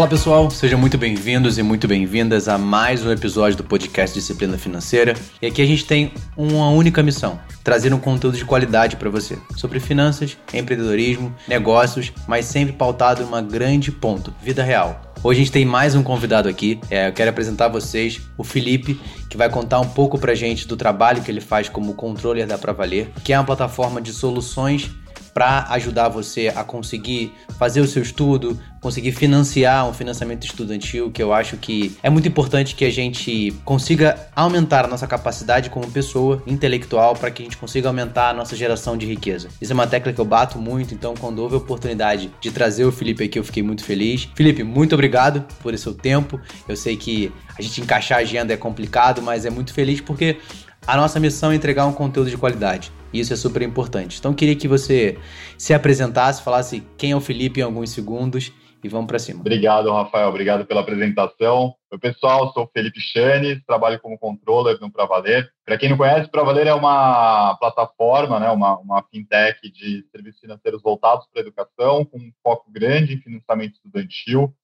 Fala pessoal, sejam muito bem-vindos e muito bem-vindas a mais um episódio do podcast Disciplina Financeira. E aqui a gente tem uma única missão, trazer um conteúdo de qualidade para você, sobre finanças, empreendedorismo, negócios, mas sempre pautado em uma grande ponto, vida real. Hoje a gente tem mais um convidado aqui, eu quero apresentar a vocês o Felipe, que vai contar um pouco pra gente do trabalho que ele faz como controller da Pravaler, que é uma plataforma de soluções para ajudar você a conseguir fazer o seu estudo, conseguir financiar um financiamento estudantil, que eu acho que é muito importante que a gente consiga aumentar a nossa capacidade como pessoa intelectual para que a gente consiga aumentar a nossa geração de riqueza. Isso é uma tecla que eu bato muito, então quando houve a oportunidade de trazer o Felipe aqui, eu fiquei muito feliz. Felipe, muito obrigado por esse seu tempo. Eu sei que a gente encaixar a agenda é complicado, mas é muito feliz porque a nossa missão é entregar um conteúdo de qualidade. Isso é super importante. Então, queria que você se apresentasse, falasse quem é o Felipe em alguns segundos e vamos para cima. Obrigado, Rafael. Obrigado pela apresentação. Oi, pessoal. Sou o Felipe Chanes, trabalho como controller no Pravaler. Para quem não conhece, Pravaler é uma plataforma, né, uma fintech de serviços financeiros voltados para a educação, com um foco grande em financiamento estudantil.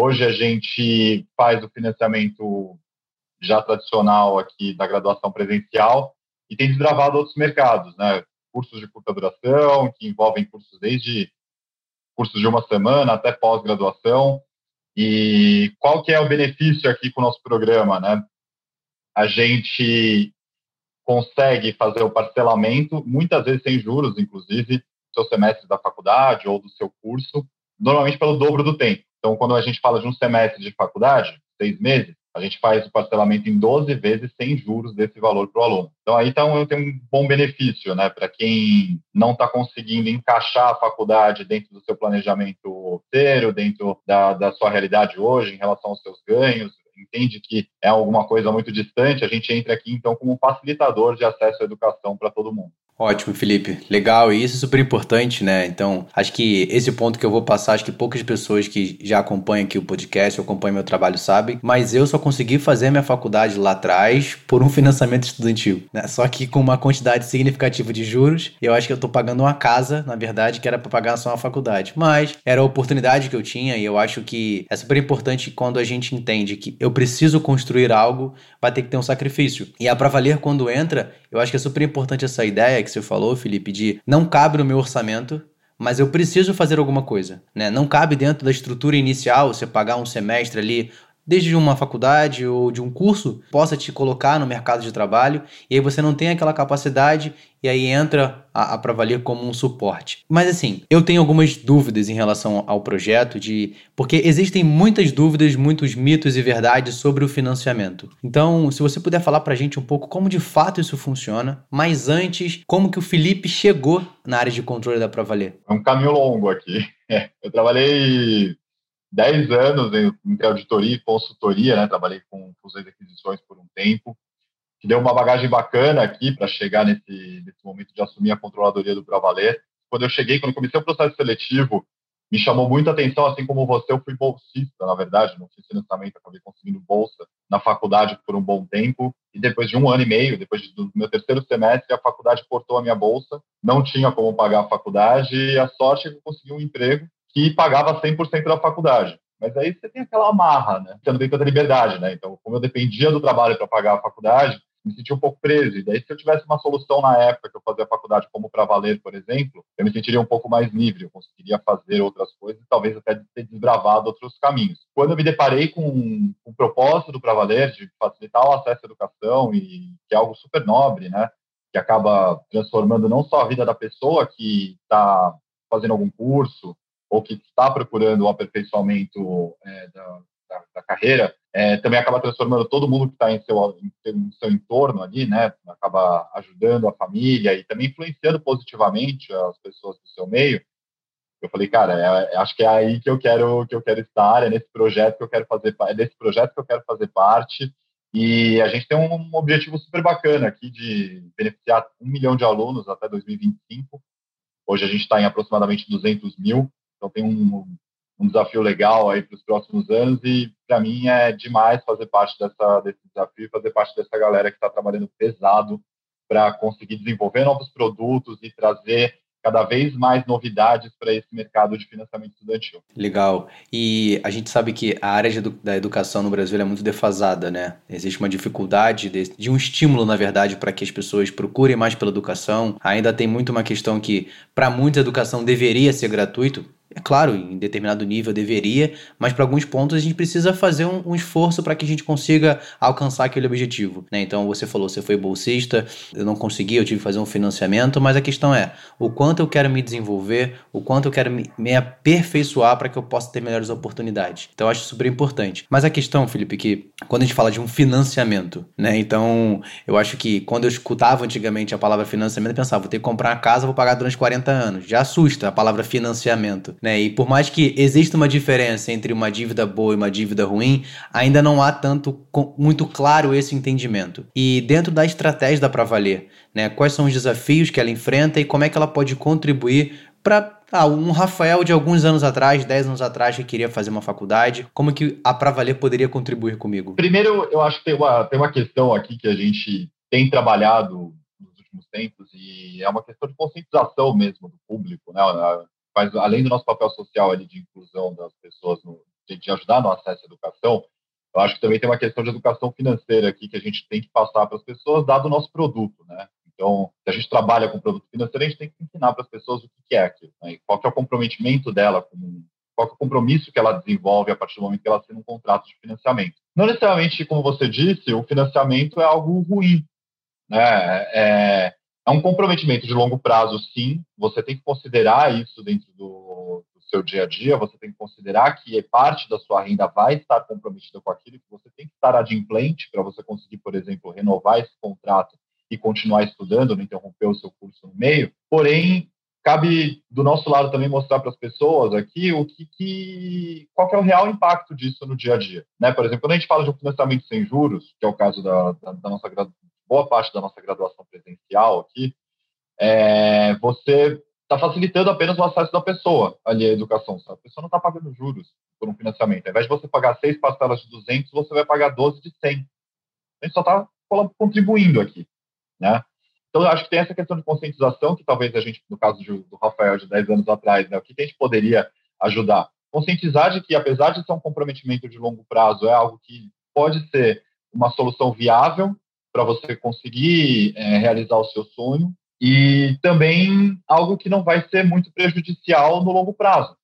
Hoje a gente faz o financiamento já tradicional aqui da graduação presencial, e tem desbravado outros mercados, né? Cursos de curta duração, que envolvem cursos desde cursos de uma semana até pós-graduação. E qual que é o benefício aqui com o nosso programa, né? A gente consegue fazer o parcelamento, muitas vezes sem juros, inclusive, do seu semestre da faculdade ou do seu curso, normalmente pelo dobro do tempo. Então, quando a gente fala de um semestre de faculdade, 6 meses, a gente faz o parcelamento em 12 vezes sem juros desse valor para o aluno. Então, aí tem um bom benefício, né, para quem não está conseguindo encaixar a faculdade dentro do seu planejamento financeiro, dentro da sua realidade hoje, em relação aos seus ganhos, entende que é alguma coisa muito distante, a gente entra aqui, então, como um facilitador de acesso à educação para todo mundo. Ótimo, Felipe. Legal, e isso é super importante, né? Então, acho que esse ponto que eu vou passar, acho que poucas pessoas que já acompanham aqui o podcast, ou acompanham meu trabalho, sabem, mas eu só consegui fazer minha faculdade lá atrás por um financiamento estudantil, né? Só que com uma quantidade significativa de juros, eu acho que eu tô pagando uma casa, na verdade, que era para pagar só uma faculdade, mas era a oportunidade que eu tinha, e eu acho que é super importante quando a gente entende que eu preciso construir algo, vai ter que ter um sacrifício. E a Pravaler, quando entra, eu acho que é super importante essa ideia que você falou, Felipe, de não cabe no meu orçamento, mas eu preciso fazer alguma coisa, né? Não cabe dentro da estrutura inicial você pagar um semestre ali, desde uma faculdade ou de um curso, possa te colocar no mercado de trabalho, e aí você não tem aquela capacidade, e aí entra a Pravaler como um suporte. Mas assim, eu tenho algumas dúvidas em relação ao projeto, porque existem muitas dúvidas, muitos mitos e verdades sobre o financiamento. Então, se você puder falar pra gente um pouco como de fato isso funciona, mas antes, como que o Felipe chegou na área de controle da Pravaler? É um caminho longo aqui. Eu trabalhei 10 anos entre auditoria e consultoria, né? Trabalhei com fusões e aquisições por um tempo, que deu uma bagagem bacana aqui para chegar nesse momento de assumir a controladoria do Pravaler. Quando comecei o processo seletivo, me chamou muita atenção, assim como você, eu fui bolsista, na verdade, não fiz financiamento, acabei conseguindo bolsa na faculdade por um bom tempo, e depois de 1 ano e meio, depois do meu 3º semestre, a faculdade cortou a minha bolsa, não tinha como pagar a faculdade, e a sorte é que eu consegui um emprego que pagava 100% da faculdade. Mas aí você tem aquela amarra, né? Você não tem tanta liberdade, né? Então, como eu dependia do trabalho para pagar a faculdade, me senti um pouco preso. E daí, se eu tivesse uma solução na época que eu fazia a faculdade como Pravaler, por exemplo, eu me sentiria um pouco mais livre, eu conseguiria fazer outras coisas, talvez até ter desbravado outros caminhos. Quando eu me deparei com o propósito do Pravaler de facilitar o acesso à educação, e que é algo super nobre, né? Que acaba transformando não só a vida da pessoa que está fazendo algum curso, ou que está procurando um aperfeiçoamento da carreira, também acaba transformando todo mundo que está em seu entorno ali, né? Acaba ajudando a família e também influenciando positivamente as pessoas do seu meio. Eu falei, cara, acho que é aí que eu quero estar, é nesse projeto que eu quero fazer parte, e a gente tem um objetivo super bacana aqui de beneficiar 1 milhão de alunos até 2025. Hoje a gente está em aproximadamente 200 mil, então tem um desafio legal aí para os próximos anos, e para mim é demais fazer parte desse desafio, fazer parte dessa galera que está trabalhando pesado para conseguir desenvolver novos produtos e trazer cada vez mais novidades para esse mercado de financiamento estudantil. Legal. E a gente sabe que a área da educação no Brasil é muito defasada, né? Existe uma dificuldade de um estímulo, na verdade, para que as pessoas procurem mais pela educação. Ainda tem muito uma questão que, para muitos, a educação deveria ser gratuita. É claro, em determinado nível deveria, mas para alguns pontos a gente precisa fazer um esforço para que a gente consiga alcançar aquele objetivo, né? Então você falou, você foi bolsista, eu não consegui, eu tive que fazer um financiamento, mas a questão é o quanto eu quero me desenvolver, o quanto eu quero me aperfeiçoar para que eu possa ter melhores oportunidades. Então eu acho super importante. Mas a questão, Felipe, que quando a gente fala de um financiamento, né? Então eu acho que quando eu escutava antigamente a palavra financiamento, eu pensava, vou ter que comprar uma casa, vou pagar durante 40 anos. Já assusta a palavra financiamento. Né? E por mais que exista uma diferença entre uma dívida boa e uma dívida ruim, ainda não há muito claro esse entendimento. E dentro da estratégia da Pravaler, né, quais são os desafios que ela enfrenta e como é que ela pode contribuir para um Rafael de alguns anos atrás, 10 anos atrás, que queria fazer uma faculdade, como que a Pravaler poderia contribuir comigo? Primeiro, eu acho que tem uma questão aqui que a gente tem trabalhado nos últimos tempos e é uma questão de conscientização mesmo do público, né? Mas, além do nosso papel social ali, de inclusão das pessoas, de ajudar no acesso à educação, eu acho que também tem uma questão de educação financeira aqui que a gente tem que passar para as pessoas, dado o nosso produto, né? Então, se a gente trabalha com produto financeiro, a gente tem que ensinar para as pessoas o que é aquilo, né? Qual que é o comprometimento dela, qual que é o compromisso que ela desenvolve a partir do momento que ela assina um contrato de financiamento. Não necessariamente, como você disse, o financiamento é algo ruim, né? É um comprometimento de longo prazo, sim. Você tem que considerar isso dentro do seu dia a dia. Você tem que considerar que parte da sua renda vai estar comprometida com aquilo, que você tem que estar adimplente para você conseguir, por exemplo, renovar esse contrato e continuar estudando, não interromper o seu curso no meio. Porém, cabe do nosso lado também mostrar para as pessoas aqui qual que é o real impacto disso no dia a dia, né? Por exemplo, quando a gente fala de um financiamento sem juros, que é o caso da nossa graduação, boa parte da nossa graduação presencial aqui, você está facilitando apenas o acesso da pessoa ali à educação. Sabe? A pessoa não está pagando juros por um financiamento. Ao invés de você pagar 6 parcelas de 200, você vai pagar 12 de 100. A gente só está contribuindo aqui, né? Então, eu acho que tem essa questão de conscientização que talvez a gente, no caso do Rafael de 10 anos atrás, né, o que a gente poderia ajudar? Conscientizar de que, apesar de ser um comprometimento de longo prazo, é algo que pode ser uma solução viável para você conseguir realizar o seu sonho, e também algo que não vai ser muito prejudicial no longo prazo,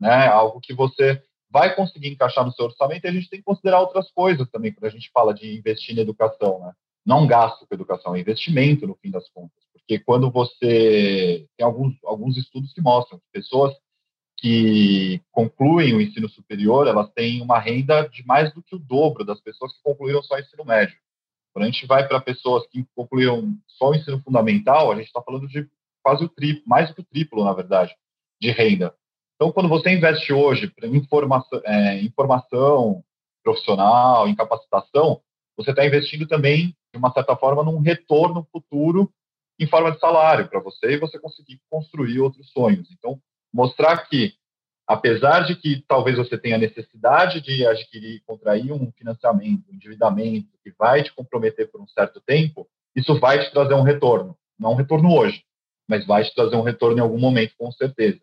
né? Algo que você vai conseguir encaixar no seu orçamento, e a gente tem que considerar outras coisas também, quando a gente fala de investir na educação, né? Não gasto com educação, é investimento no fim das contas, porque quando você... Tem alguns estudos que mostram que pessoas que concluem o ensino superior, elas têm uma renda de mais do que o dobro das pessoas que concluíram só o ensino médio. Quando a gente vai para pessoas que concluíram só o ensino fundamental, a gente está falando de quase o triplo, mais do que o triplo, na verdade, de renda. Então, quando você investe hoje em formação profissional, em capacitação, você está investindo também, de uma certa forma, num retorno futuro em forma de salário para você, e você conseguir construir outros sonhos. Então, mostrar que, apesar de que talvez você tenha necessidade de adquirir, contrair um financiamento, um endividamento que vai te comprometer por um certo tempo, isso vai te trazer um retorno. Não um retorno hoje, mas vai te trazer um retorno em algum momento, com certeza.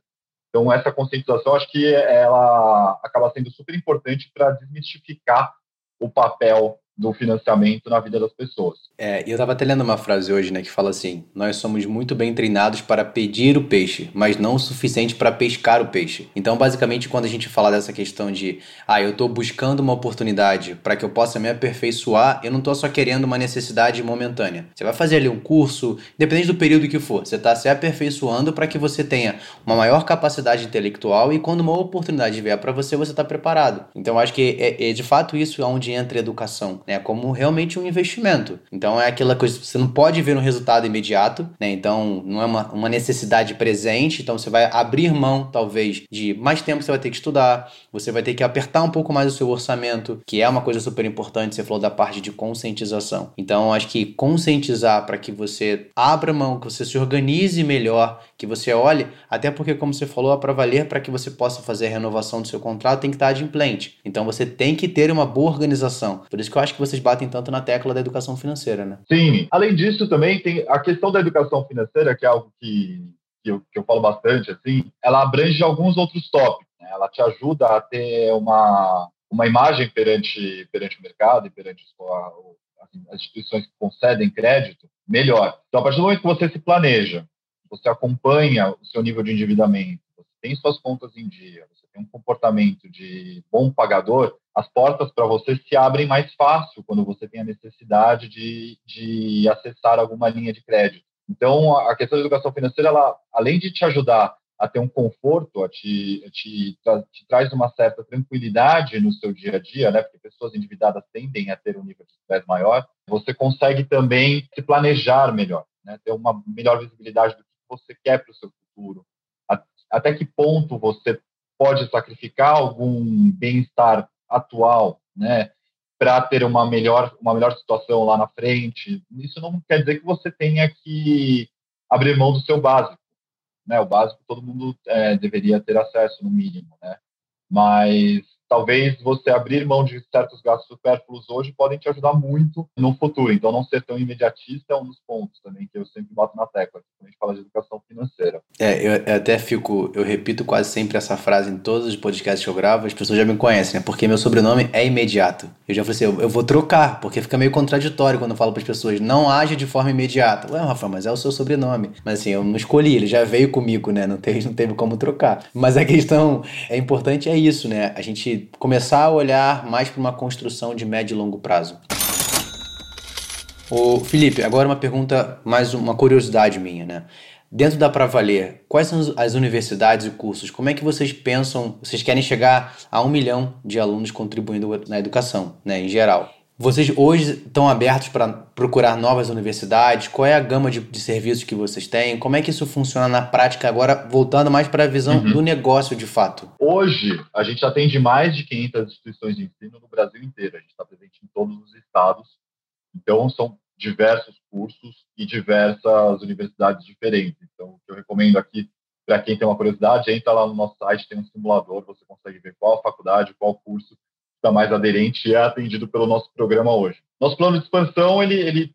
Então, essa conscientização, acho que ela acaba sendo super importante para desmistificar o papel do financiamento na vida das pessoas. E eu estava até lendo uma frase hoje, né, que fala assim, nós somos muito bem treinados para pedir o peixe, mas não o suficiente para pescar o peixe. Então, basicamente, quando a gente fala dessa questão de, eu estou buscando uma oportunidade para que eu possa me aperfeiçoar, eu não estou só querendo uma necessidade momentânea. Você vai fazer ali um curso, independente do período que for, você está se aperfeiçoando para que você tenha uma maior capacidade intelectual, e quando uma oportunidade vier para você, você está preparado. Então, acho que é de fato isso onde entra a educação, né, como realmente um investimento. Então é aquela coisa, você não pode ver um resultado imediato, né? Então não é uma necessidade presente, então você vai abrir mão talvez de mais tempo que você vai ter que estudar, você vai ter que apertar um pouco mais o seu orçamento, que é uma coisa super importante, você falou da parte de conscientização. Então acho que conscientizar para que você abra mão, que você se organize melhor, que você olhe, até porque como você falou, a Pravaler, para que você possa fazer a renovação do seu contrato, tem que estar adimplente. Então você tem que ter uma boa organização. Por isso que eu acho que vocês batem tanto na tecla da educação financeira, né? Sim. Além disso, também tem a questão da educação financeira, que é algo que que eu falo bastante, assim, ela abrange alguns outros tópicos, né? Ela te ajuda a ter uma imagem perante o mercado e perante as instituições que concedem crédito melhor. Então, a partir do momento que você se planeja, você acompanha o seu nível de endividamento, você tem suas contas em dia, você tem um comportamento de bom pagador, as portas para você se abrem mais fácil quando você tem a necessidade de acessar alguma linha de crédito. Então, a questão da educação financeira, ela, além de te ajudar a ter um conforto, te traz uma certa tranquilidade no seu dia a dia, né? Porque pessoas endividadas tendem a ter um nível de estresse maior. Você consegue também se planejar melhor, né? Ter uma melhor visibilidade do que você quer para o seu futuro, até que ponto você pode sacrificar algum bem-estar atual, né, para ter uma melhor situação lá na frente. Isso não quer dizer que você tenha que abrir mão do seu básico, né? O básico todo mundo deveria ter acesso, no mínimo, né? Mas talvez você abrir mão de certos gastos supérfluos hoje podem te ajudar muito no futuro. Então, não ser tão imediatista é um dos pontos também que eu sempre bato na tecla quando a gente fala de educação financeira. Eu repito quase sempre essa frase em todos os podcasts que eu gravo, as pessoas já me conhecem, né? Porque meu sobrenome é Imediato. Eu já falei assim, eu vou trocar, porque fica meio contraditório quando eu falo para as pessoas, não age de forma imediata. Ué, Rafa, mas é o seu sobrenome. Mas assim, eu não escolhi, ele já veio comigo, né? Não teve como trocar. Mas a questão importante é isso, né? A gente começar a olhar mais para uma construção de médio e longo prazo. Ô, Felipe, agora uma pergunta, mais uma curiosidade minha, né? Dentro da Pravaler, quais são as universidades e cursos? Como é que vocês pensam, vocês querem chegar a 1 milhão de alunos contribuindo na educação, né, em geral? Vocês hoje estão abertos para procurar novas universidades? Qual é a gama de serviços que vocês têm? Como é que isso funciona na prática agora, voltando mais para a visão do negócio de fato? Hoje, a gente atende mais de 500 instituições de ensino no Brasil inteiro. A gente está presente em todos os estados. Então, são diversos cursos e diversas universidades diferentes. Então, o que eu recomendo aqui, para quem tem uma curiosidade, entra lá no nosso site, tem um simulador, você consegue ver qual faculdade, qual curso está mais aderente e é atendido pelo nosso programa hoje. Nosso plano de expansão, ele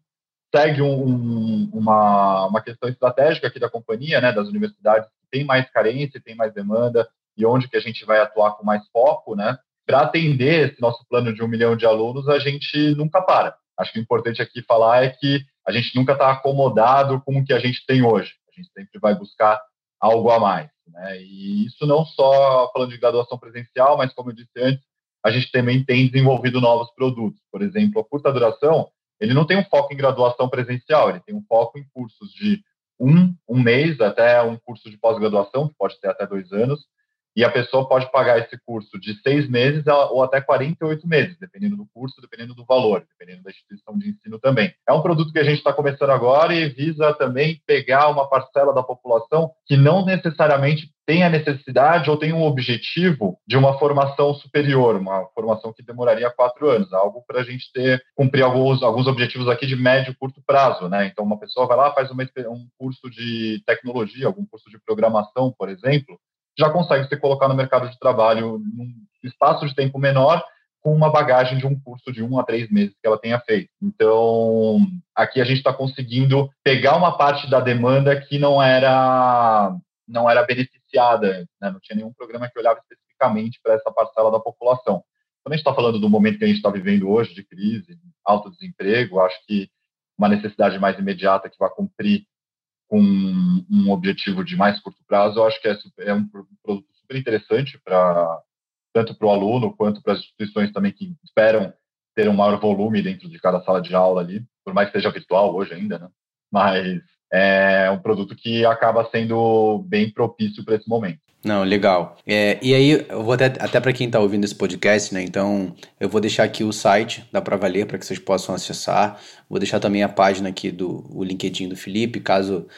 segue uma questão estratégica aqui da companhia, né, das universidades que tem mais carência, tem mais demanda e onde que a gente vai atuar com mais foco, né? Para atender esse nosso plano de 1 milhão de alunos, a gente nunca para. Acho que o importante aqui falar é que a gente nunca está acomodado com o que a gente tem hoje. A gente sempre vai buscar algo a mais, né? E isso não só falando de graduação presencial, mas como eu disse antes, a gente também tem desenvolvido novos produtos. Por exemplo, a curta duração, ele não tem um foco em graduação presencial, ele tem um foco em cursos de um mês até um curso de pós-graduação, que pode ter até 2 anos, e a pessoa pode pagar esse curso de 6 meses ou até 48 meses, dependendo do curso, dependendo do valor, dependendo da instituição de ensino também. É um produto que a gente está começando agora e visa também pegar uma parcela da população que não necessariamente tem a necessidade ou tem um objetivo de uma formação superior, uma formação que demoraria 4 anos, algo para a gente cumprir alguns objetivos aqui de médio e curto prazo, né? Então, uma pessoa vai lá, faz um curso de tecnologia, algum curso de programação, por exemplo, já consegue se colocar no mercado de trabalho num espaço de tempo menor, com uma bagagem de um curso de 1 a 3 meses que ela tenha feito. Então, aqui a gente está conseguindo pegar uma parte da demanda que não era beneficiada, né? Não tinha nenhum programa que olhava especificamente para essa parcela da população. Quando a gente está falando do momento que a gente está vivendo hoje, de crise, alto desemprego, acho que uma necessidade mais imediata que vai cumprir com um objetivo de mais curto prazo, eu acho que é um produto super interessante, tanto para o aluno quanto para as instituições também que esperam ter um maior volume dentro de cada sala de aula ali, por mais que seja virtual hoje ainda, né? Mas é um produto que acaba sendo bem propício para esse momento. Não, legal. E aí, eu vou até para quem está ouvindo esse podcast, né? Então, eu vou deixar aqui o site da Pravaler para que vocês possam acessar. Vou deixar também a página aqui o LinkedIn do Felipe, caso...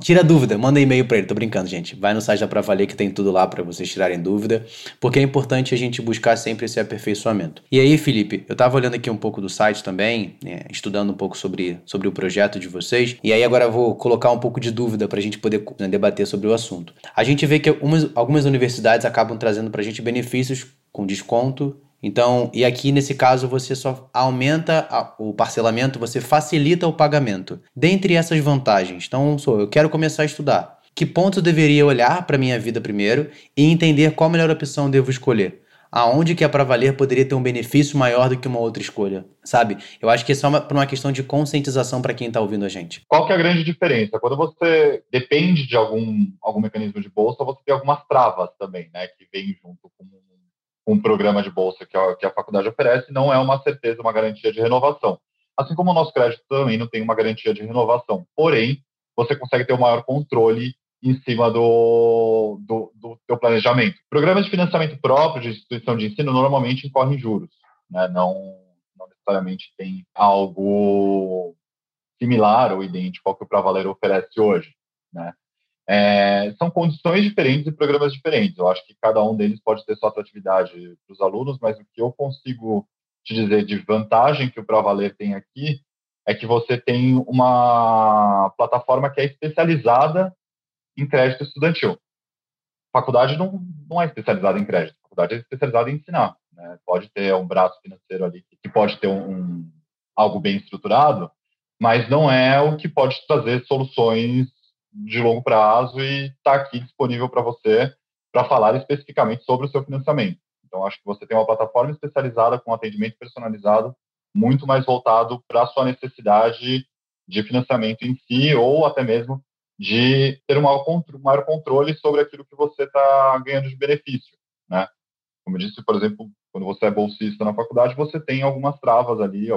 Tira dúvida, manda e-mail para ele, tô brincando, gente. Vai no site da Pravaler que tem tudo lá para vocês tirarem dúvida, porque é importante a gente buscar sempre esse aperfeiçoamento. E aí, Felipe, eu tava olhando aqui um pouco do site também, né, estudando um pouco sobre o projeto de vocês, e aí agora eu vou colocar um pouco de dúvida para a gente poder, né, debater sobre o assunto. A gente vê que algumas universidades acabam trazendo para a gente benefícios com desconto. Então, e aqui nesse caso você só aumenta o parcelamento, você facilita o pagamento. Dentre essas vantagens, então eu quero começar a estudar. que ponto eu deveria olhar para a minha vida primeiro e entender qual melhor opção eu devo escolher. Aonde que a Pravaler poderia ter um benefício maior do que uma outra escolha, sabe? Eu acho que é só uma questão de conscientização para quem está ouvindo a gente. Qual que é a grande diferença? Quando você depende de algum mecanismo de bolsa, você tem algumas travas também, né? Que vem junto com um programa de bolsa que a faculdade oferece, não é uma certeza, uma garantia de renovação. Assim como o nosso crédito também não tem uma garantia de renovação. Porém, você consegue ter um maior controle em cima do teu planejamento. Programas de financiamento próprio de instituição de ensino normalmente incorrem juros, né? Não necessariamente tem algo similar ou idêntico ao que o Pravaler oferece hoje, né? São condições diferentes e programas diferentes. Eu acho que cada um deles pode ter sua atratividade para os alunos, mas o que eu consigo te dizer de vantagem que o Pravaler tem aqui é que você tem uma plataforma que é especializada em crédito estudantil. A faculdade não é especializada em crédito, a faculdade é especializada em ensinar, né? Pode ter um braço financeiro ali que pode ter algo bem estruturado, mas não é o que pode trazer soluções de longo prazo e está aqui disponível para você para falar especificamente sobre o seu financiamento. Então, acho que você tem uma plataforma especializada com atendimento personalizado muito mais voltado para a sua necessidade de financiamento em si ou até mesmo de ter um maior controle sobre aquilo que você está ganhando de benefício, né? Como eu disse, por exemplo, quando você é bolsista na faculdade, você tem algumas travas ali,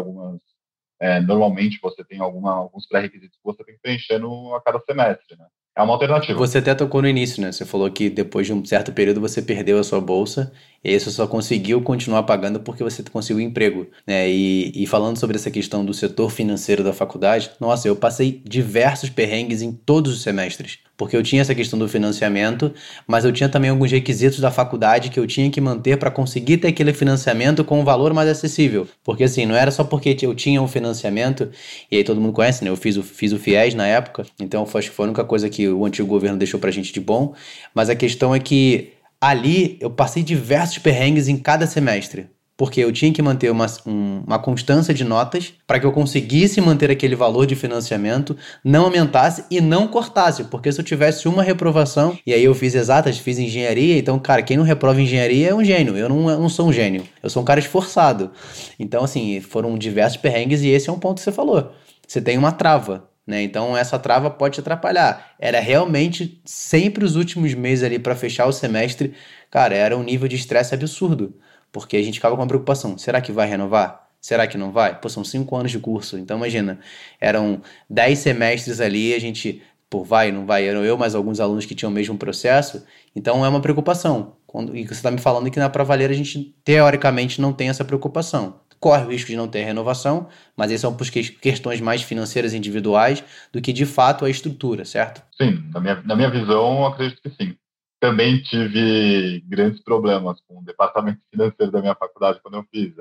normalmente você tem alguns pré-requisitos que você tem que preencher a cada semestre, né? É uma alternativa. Você até tocou no início, né? Você falou que depois de um certo período você perdeu a sua bolsa e aí você só conseguiu continuar pagando porque você conseguiu emprego, né? E falando sobre essa questão do setor financeiro da faculdade, nossa, eu passei diversos perrengues em todos os semestres, porque eu tinha essa questão do financiamento, mas eu tinha também alguns requisitos da faculdade que eu tinha que manter para conseguir ter aquele financiamento com um valor mais acessível, porque assim, não era só porque eu tinha um financiamento, e aí todo mundo conhece, né, eu fiz o FIES na época, então acho que foi a única coisa que o antigo governo deixou pra gente de bom, mas a questão é que ali eu passei diversos perrengues em cada semestre, porque eu tinha que manter uma constância de notas para que eu conseguisse manter aquele valor de financiamento, não aumentasse e não cortasse, porque se eu tivesse uma reprovação, e aí eu fiz exatas, fiz engenharia, então, cara, quem não reprova engenharia é um gênio, eu não sou um gênio, eu sou um cara esforçado. Então, assim, foram diversos perrengues e esse é um ponto que você falou, você tem uma trava, né? Então essa trava pode te atrapalhar. Era realmente sempre os últimos meses ali para fechar o semestre, cara, era um nível de estresse absurdo. Porque a gente ficava com uma preocupação. Será que vai renovar? Será que não vai? Pô, são 5 anos de curso. Então, imagina, eram 10 semestres ali, a gente, vai, não vai? Eram eu, mais alguns alunos que tinham o mesmo processo. Então, é uma preocupação. E você está me falando que na Pravaler a gente, teoricamente, não tem essa preocupação. Corre o risco de não ter renovação, mas aí são por questões mais financeiras individuais do que, de fato, a estrutura, certo? Sim, na minha visão, eu acredito que sim. Também tive grandes problemas com o departamento financeiro da minha faculdade quando eu fiz.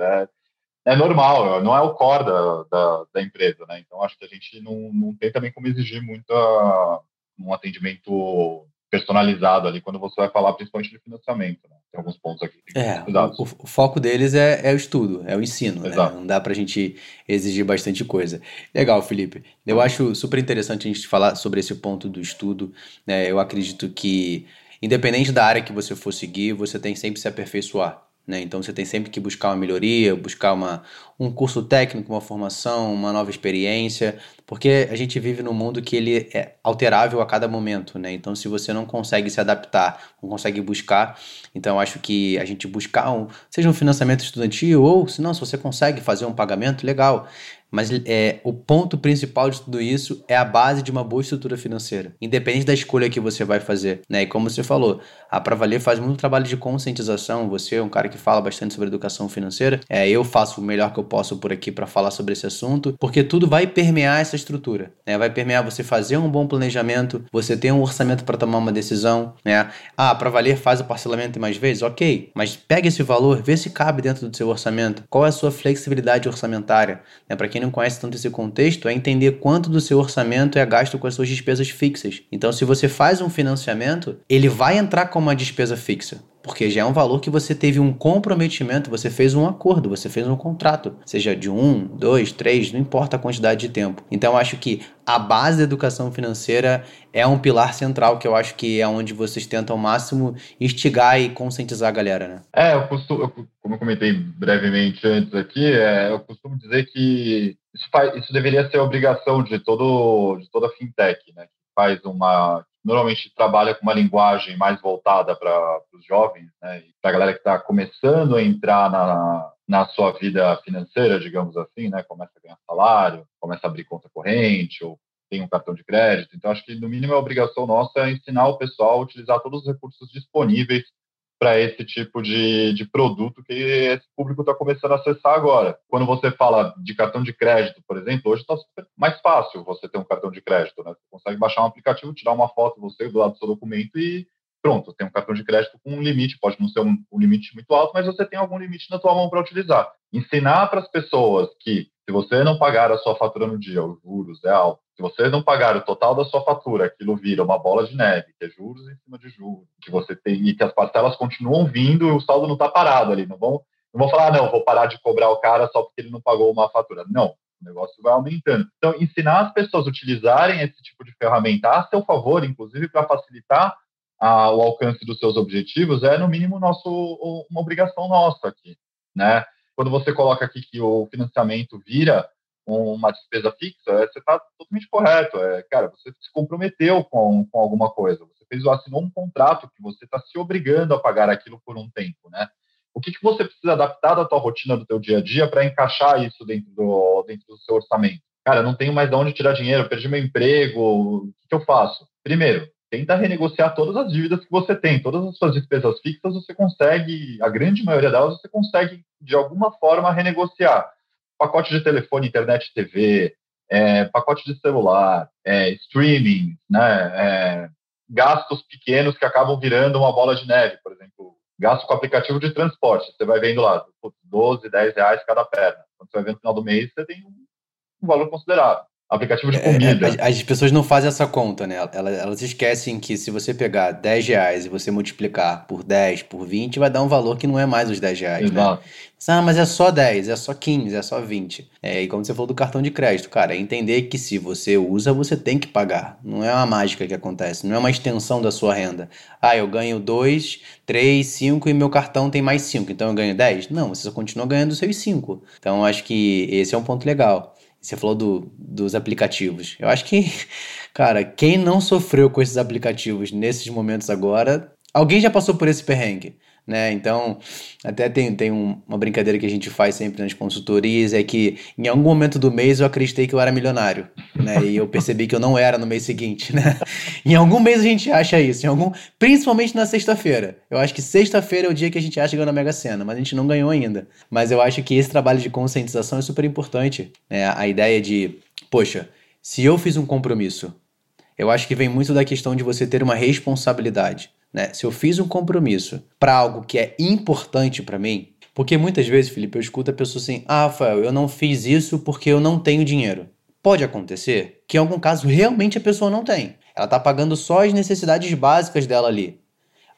É normal, não é o core da empresa, né? Então, acho que a gente não tem também como exigir muito um atendimento personalizado ali quando você vai falar principalmente de financiamento, né? Tem alguns pontos aqui que tem que ser cuidados. O foco deles é o estudo, é o ensino, né? Não dá pra gente exigir bastante coisa. Legal, Felipe. Eu acho super interessante a gente falar sobre esse ponto do estudo, né? Eu acredito que independente da área que você for seguir, você tem sempre que se aperfeiçoar, né? Então você tem sempre que buscar uma melhoria, buscar um curso técnico, uma formação, uma nova experiência, porque a gente vive num mundo que ele é alterável a cada momento, né? Então se você não consegue se adaptar, não consegue buscar, então acho que a gente buscar, seja um financiamento estudantil ou, se você consegue fazer um pagamento, legal. Mas o ponto principal de tudo isso é a base de uma boa estrutura financeira, independente da escolha que você vai fazer, né? E como você falou, a Pravaler faz muito trabalho de conscientização. Você é um cara que fala bastante sobre educação financeira. Eu faço o melhor que eu posso por aqui para falar sobre esse assunto, porque tudo vai permear essa estrutura, né? Vai permear você fazer um bom planejamento, você ter um orçamento para tomar uma decisão, né? A Pravaler faz o parcelamento mais vezes? Ok, mas pega esse valor, vê se cabe dentro do seu orçamento. Qual é a sua flexibilidade orçamentária, né? Para quem não conhece tanto esse contexto, é entender quanto do seu orçamento é gasto com as suas despesas fixas. Então, se você faz um financiamento, ele vai entrar como uma despesa fixa. porque já é um valor que você teve um comprometimento, você fez um acordo, você fez um contrato, seja de 1, 2, 3, não importa a quantidade de tempo. Então, acho que a base da educação financeira é um pilar central, que eu acho que é onde vocês tentam ao máximo instigar e conscientizar a galera, né? Como eu comentei brevemente antes aqui, eu costumo dizer que isso deveria ser a obrigação de toda fintech, né? Normalmente trabalha com uma linguagem mais voltada para os jovens, né? E para a galera que está começando a entrar na sua vida financeira, digamos assim, né? Começa a ganhar salário, começa a abrir conta corrente, ou tem um cartão de crédito. Então, acho que, no mínimo, a obrigação nossa é ensinar o pessoal a utilizar todos os recursos disponíveis para esse tipo de produto que esse público está começando a acessar agora. Quando você fala de cartão de crédito, por exemplo, hoje está super mais fácil você ter um cartão de crédito, né? Você consegue baixar um aplicativo, tirar uma foto você do lado do seu documento e pronto, tem um cartão de crédito com um limite, pode não ser um limite muito alto, mas você tem algum limite na tua mão para utilizar. Ensinar para as pessoas que, se você não pagar a sua fatura no dia, os juros é alto, se você não pagar o total da sua fatura, aquilo vira uma bola de neve, que é juros em cima de juros, que você tem, e que as parcelas continuam vindo e o saldo não está parado ali. Não vão falar, vou parar de cobrar o cara só porque ele não pagou uma fatura. Não, o negócio vai aumentando. Então, ensinar as pessoas a utilizarem esse tipo de ferramenta a seu favor, inclusive para facilitar o alcance dos seus objetivos, é, no mínimo, uma obrigação nossa aqui, né? Quando você coloca aqui que o financiamento vira uma despesa fixa, você está totalmente correto. Você se comprometeu com alguma coisa. Você assinou um contrato que você está se obrigando a pagar aquilo por um tempo, né? O que você precisa adaptar da tua rotina, do teu dia a dia, para encaixar isso dentro do seu orçamento? Não tenho mais de onde tirar dinheiro, perdi meu emprego, o que eu faço? Primeiro, tenta renegociar todas as dívidas que você tem, todas as suas despesas fixas você consegue, a grande maioria delas você consegue, de alguma forma, renegociar. Pacote de telefone, internet, TV, pacote de celular, streaming, né? Gastos pequenos que acabam virando uma bola de neve, por exemplo, gasto com aplicativo de transporte, você vai vendo lá, R$12, R$10 cada perna. Quando você vai ver no final do mês, você tem um valor considerável. Aplicativo de comida. As pessoas não fazem essa conta, né? Elas esquecem que se você pegar R$10 e você multiplicar por 10, por 20, vai dar um valor que não é mais os R$10, né? Mas é só 10, é só 15, é só 20. E como você falou do cartão de crédito, cara, é entender que se você usa, você tem que pagar. Não é uma mágica que acontece, não é uma extensão da sua renda. Eu ganho 2, 3, 5 e meu cartão tem mais 5, então eu ganho 10? Não, você só continua ganhando seus 5. Então, acho que esse é um ponto legal. Você falou dos aplicativos. Eu acho que, cara, quem não sofreu com esses aplicativos nesses momentos agora, alguém já passou por esse perrengue, né? Então, até tem uma brincadeira que a gente faz sempre nas consultorias, é que em algum momento do mês eu acreditei que eu era milionário, né? E eu percebi que eu não era no mês seguinte, né? Em algum mês a gente acha isso, principalmente na sexta-feira. Eu acho que sexta-feira é o dia que a gente acha que ganhou na Mega Sena, mas a gente não ganhou ainda. Mas eu acho que esse trabalho de conscientização é super importante, né? A ideia de, poxa, se eu fiz um compromisso, eu acho que vem muito da questão de você ter uma responsabilidade. Né? Se eu fiz um compromisso para algo que é importante para mim, porque muitas vezes, Felipe, eu escuto a pessoa assim, Rafael, eu não fiz isso porque eu não tenho dinheiro. Pode acontecer que em algum caso realmente a pessoa não tem. Ela está pagando só as necessidades básicas dela ali.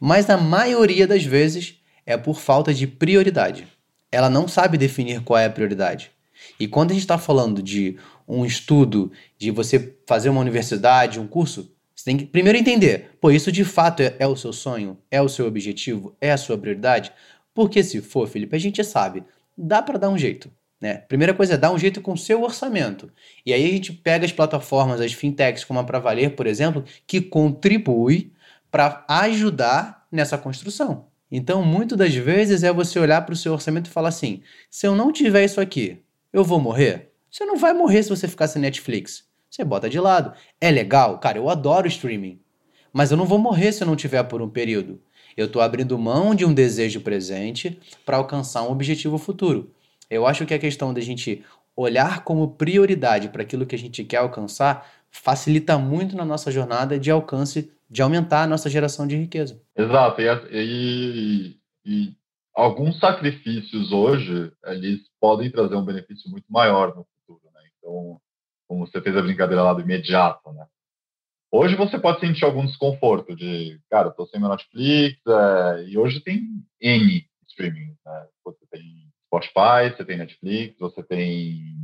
Mas na maioria das vezes é por falta de prioridade. Ela não sabe definir qual é a prioridade. E quando a gente está falando de um estudo, de você fazer uma universidade, um curso, você tem que primeiro entender, isso de fato é o seu sonho, é o seu objetivo, é a sua prioridade? Porque se for, Felipe, a gente já sabe, dá para dar um jeito, né? Primeira coisa é dar um jeito com o seu orçamento. E aí a gente pega as plataformas, as fintechs como a Pravaler, por exemplo, que contribui para ajudar nessa construção. Então, muitas das vezes é você olhar para o seu orçamento e falar assim, se eu não tiver isso aqui, eu vou morrer? Você não vai morrer se você ficar sem Netflix. Você bota de lado. É legal? Cara, eu adoro streaming. Mas eu não vou morrer se eu não tiver por um período. Eu tô abrindo mão de um desejo presente para alcançar um objetivo futuro. Eu acho que a questão da gente olhar como prioridade para aquilo que a gente quer alcançar facilita muito na nossa jornada de alcance, de aumentar a nossa geração de riqueza. Exato. E alguns sacrifícios hoje, eles podem trazer um benefício muito maior no futuro, né? Então, como você fez a brincadeira lá do imediato, né? Hoje você pode sentir algum desconforto de, cara, eu tô sem meu Netflix, e hoje tem N streaming, né? Você tem Spotify, você tem Netflix, você tem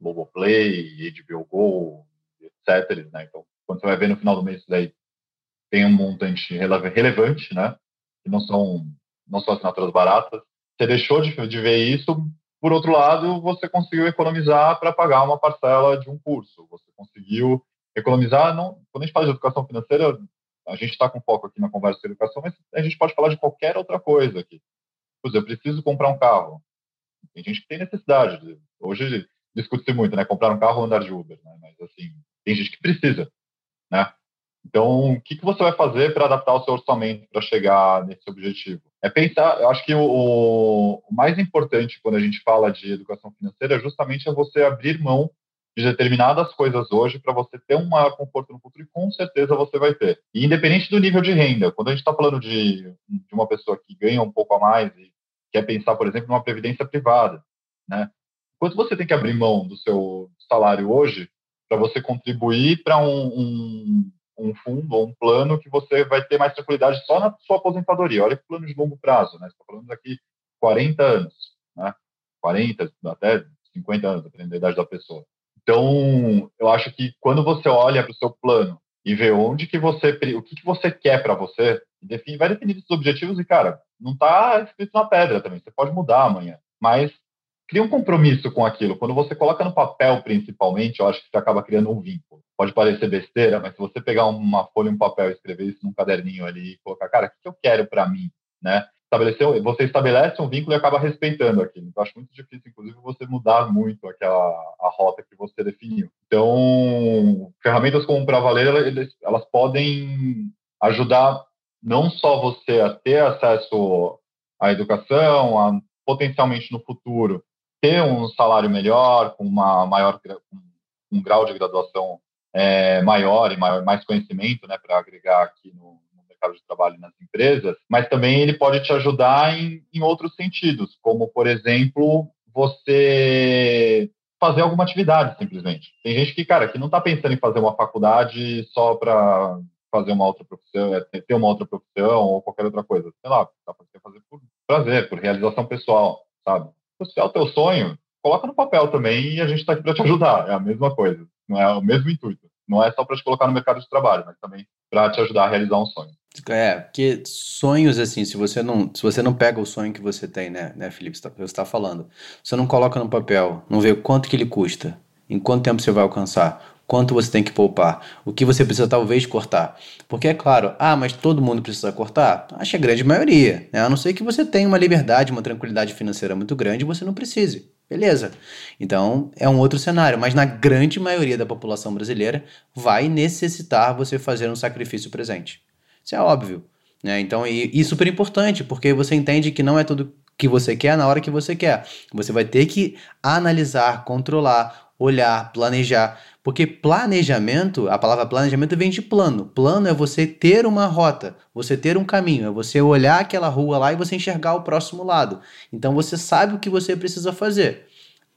Globoplay, HBO Go, etc, né? Então, quando você vai ver no final do mês, isso daí tem um montante relevante, né? Que não são assinaturas baratas. Você deixou de ver isso. Por outro lado, você conseguiu economizar para pagar uma parcela de um curso. Você conseguiu economizar. Não, quando a gente fala de educação financeira, a gente está com foco aqui na conversa de educação, mas a gente pode falar de qualquer outra coisa aqui. Por exemplo, eu preciso comprar um carro. Tem gente que tem necessidade. Hoje discute-se muito, né? Comprar um carro ou andar de Uber, né? Mas, assim, tem gente que precisa, né? Então, o que você vai fazer para adaptar o seu orçamento para chegar nesse objetivo? É pensar, eu acho que o mais importante quando a gente fala de educação financeira justamente é você abrir mão de determinadas coisas hoje para você ter um maior conforto no futuro, e com certeza você vai ter. E independente do nível de renda, quando a gente está falando de uma pessoa que ganha um pouco a mais e quer pensar, por exemplo, numa previdência privada, né? Quanto você tem que abrir mão do seu salário hoje para você contribuir para um fundo ou um plano que você vai ter mais tranquilidade só na sua aposentadoria? Olha que plano de longo prazo, né? Você está falando daqui 40 anos, né? 40, até 50 anos, dependendo da idade da pessoa. Então, eu acho que quando você olha para o seu plano e vê o que você quer para você, vai definir esses objetivos e, cara, não está escrito na pedra também, você pode mudar amanhã, mas cria um compromisso com aquilo. Quando você coloca no papel, principalmente, eu acho que você acaba criando um vínculo. Pode parecer besteira, mas se você pegar uma folha, um papel, escrever isso num caderninho ali e colocar, cara, o que eu quero para mim, né? Você estabelece um vínculo e acaba respeitando aquilo. Então, acho muito difícil, inclusive, você mudar muito a rota que você definiu. Então, ferramentas como o Pravaler, elas podem ajudar não só você a ter acesso à educação, a potencialmente no futuro ter um salário melhor, com um grau de graduação maior, mais conhecimento, né, para agregar aqui no mercado de trabalho e nas empresas, mas também ele pode te ajudar em outros sentidos, como, por exemplo, você fazer alguma atividade, simplesmente. Tem gente que, cara, que não está pensando em fazer uma faculdade só para fazer uma outra profissão, ter uma outra profissão ou qualquer outra coisa. Sei lá, dá para você fazer por prazer, por realização pessoal, sabe? Se é o teu sonho, coloca no papel também, e a gente está aqui para te ajudar. É a mesma coisa, não é o mesmo intuito. Não é só para te colocar no mercado de trabalho, mas também para te ajudar a realizar um sonho. É, porque sonhos, assim, se você não pega o sonho que você tem, né Felipe, você está falando, você não coloca no papel, não vê quanto que ele custa, em quanto tempo você vai alcançar, quanto você tem que poupar, o que você precisa talvez cortar. Porque é claro, mas todo mundo precisa cortar? Acho que a grande maioria, né? A não ser que você tenha uma liberdade, uma tranquilidade financeira muito grande e você não precise. Beleza. Então, é um outro cenário. Mas na grande maioria da população brasileira vai necessitar você fazer um sacrifício presente. Isso é óbvio, né? Então, e super importante, porque você entende que não é tudo que você quer na hora que você quer. Você vai ter que analisar, controlar, olhar, planejar, porque planejamento, a palavra planejamento vem de plano. Plano é você ter uma rota, você ter um caminho, é você olhar aquela rua lá e você enxergar o próximo lado. Então você sabe o que você precisa fazer.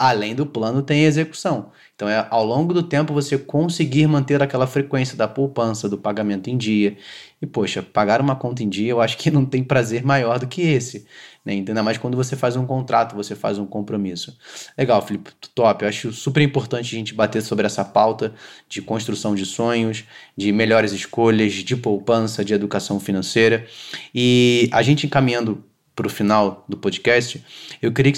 Além do plano, tem execução. Então, é ao longo do tempo você conseguir manter aquela frequência da poupança, do pagamento em dia. E, poxa, pagar uma conta em dia, eu acho que não tem prazer maior do que esse, né? Ainda mais quando você faz um contrato, você faz um compromisso. Legal, Felipe, top. Eu acho super importante a gente bater sobre essa pauta de construção de sonhos, de melhores escolhas, de poupança, de educação financeira. E a gente encaminhando para o final do podcast, eu queria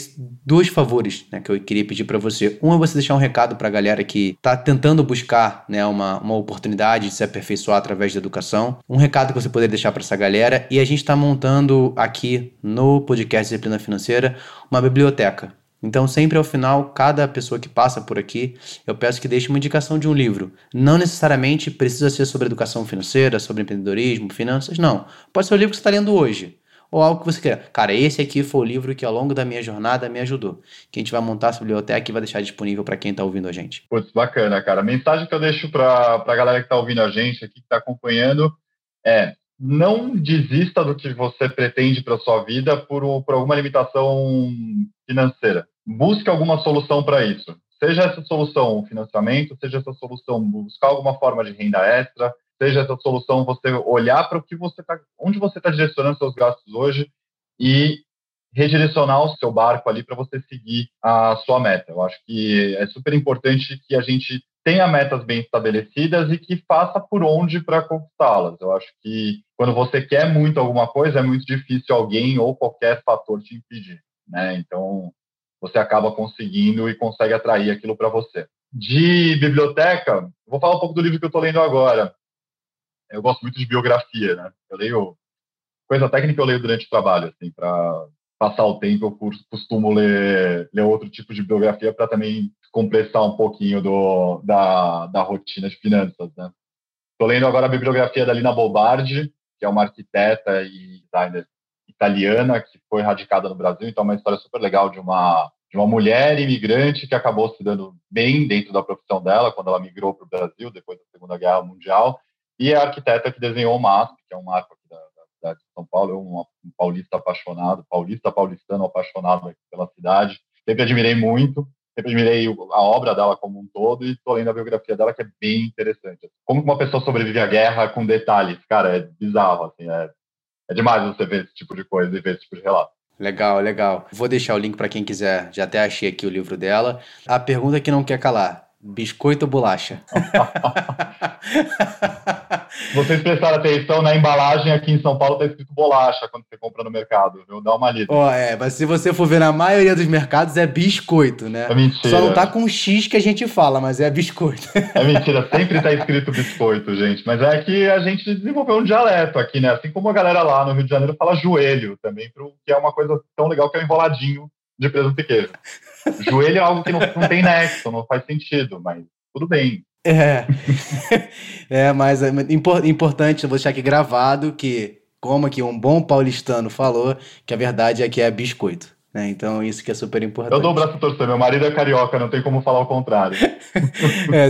dois favores, né, que eu queria pedir para você. Um é você deixar um recado para a galera que está tentando buscar, né, uma oportunidade de se aperfeiçoar através da educação. Um recado que você poderia deixar para essa galera. E a gente está montando aqui no podcast Disciplina Financeira uma biblioteca. Então, sempre ao final, cada pessoa que passa por aqui, eu peço que deixe uma indicação de um livro. Não necessariamente precisa ser sobre educação financeira, sobre empreendedorismo, finanças, não. Pode ser o livro que você está lendo hoje, ou algo que você queira. Cara, esse aqui foi o livro que ao longo da minha jornada me ajudou. Que a gente vai montar essa biblioteca e vai deixar disponível para quem está ouvindo a gente. Putz, bacana, cara. A mensagem que eu deixo para a galera que está ouvindo a gente aqui, que está acompanhando, é: não desista do que você pretende para a sua vida por alguma limitação financeira. Busque alguma solução para isso. Seja essa solução um financiamento, seja essa solução buscar alguma forma de renda extra, seja essa solução você olhar para o que você tá, onde você está direcionando seus gastos hoje e redirecionar o seu barco ali para você seguir a sua meta. Eu acho que é super importante que a gente tenha metas bem estabelecidas e que faça por onde para conquistá-las. Eu acho que quando você quer muito alguma coisa, é muito difícil alguém ou qualquer fator te impedir, né? Então, você acaba conseguindo e consegue atrair aquilo para você. De biblioteca, vou falar um pouco do livro que eu estou lendo agora. Eu gosto muito de biografia, né? Eu leio coisa técnica, eu leio durante o trabalho, assim, para passar o tempo, eu costumo ler outro tipo de biografia para também compressar um pouquinho da rotina de finanças, né? Estou lendo agora a bibliografia da Lina Bo Bardi, que é uma arquiteta e designer italiana que foi radicada no Brasil, então é uma história super legal de uma mulher imigrante que acabou se dando bem dentro da profissão dela quando ela migrou para o Brasil depois da Segunda Guerra Mundial, e é a arquiteta que desenhou o MASP, que é um marco aqui da cidade de São Paulo. Eu, um paulista apaixonado, paulistano apaixonado aqui pela cidade, sempre admirei muito. Sempre admirei a obra dela como um todo e estou lendo a biografia dela, que é bem interessante. Como uma pessoa sobrevive à guerra com detalhes, cara, é bizarro, assim, é demais você ver esse tipo de coisa e ver esse tipo de relato. Legal, legal. Vou deixar o link para quem quiser, já até achei aqui o livro dela. A pergunta que não quer calar, biscoito ou bolacha? Vocês prestaram atenção na embalagem, aqui em São Paulo tá escrito bolacha quando você compra no mercado, viu? Dá uma lida. Mas se você for ver na maioria dos mercados é biscoito, né? É mentira. Só não tá com X que a gente fala, mas é biscoito. É mentira, sempre tá escrito biscoito, gente. Mas é que a gente desenvolveu um dialeto aqui, né? Assim como a galera lá no Rio de Janeiro fala joelho também, que é uma coisa tão legal que é o enroladinho de presunto e queijo. Joelho é algo que não tem nexo, não faz sentido, mas tudo bem. Mas é importante, eu vou deixar aqui gravado que, como aqui um bom paulistano falou, que a verdade é que é biscoito, né? Então isso que é super importante. Eu dou o braço a torcer, meu marido é carioca, não tem como falar o contrário.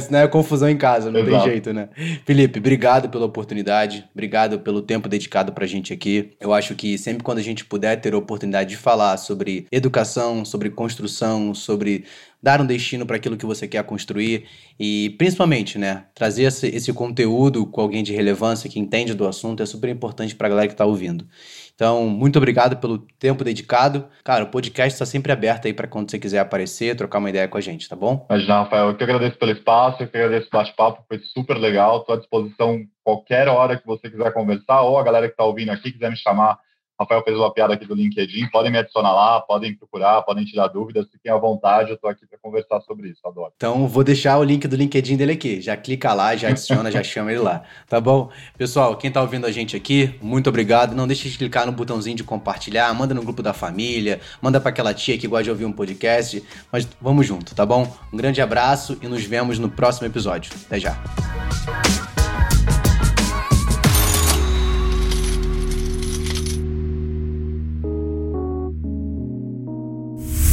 Senão é confusão em casa, não Exato. Tem jeito, né? Felipe, obrigado pela oportunidade, obrigado pelo tempo dedicado pra gente aqui. Eu acho que sempre quando a gente puder ter a oportunidade de falar sobre educação, sobre construção, sobre dar um destino para aquilo que você quer construir e, principalmente, né, trazer esse conteúdo com alguém de relevância que entende do assunto é super importante para a galera que está ouvindo. Então, muito obrigado pelo tempo dedicado. Cara, o podcast está sempre aberto aí para quando você quiser aparecer, trocar uma ideia com a gente, tá bom? Imagina, Rafael, eu que agradeço pelo espaço, eu que agradeço o bate-papo, foi super legal. Estou à disposição qualquer hora que você quiser conversar ou a galera que está ouvindo aqui quiser me chamar. Rafael fez uma piada aqui do LinkedIn, podem me adicionar lá, podem procurar, podem tirar dúvidas, fiquem à vontade, eu estou aqui para conversar sobre isso, adoro. Então, vou deixar o link do LinkedIn dele aqui, já clica lá, já adiciona, já chama ele lá, tá bom? Pessoal, quem está ouvindo a gente aqui, muito obrigado, não deixe de clicar no botãozinho de compartilhar, manda no grupo da família, manda para aquela tia que gosta de ouvir um podcast, mas vamos junto, tá bom? Um grande abraço e nos vemos no próximo episódio. Até já!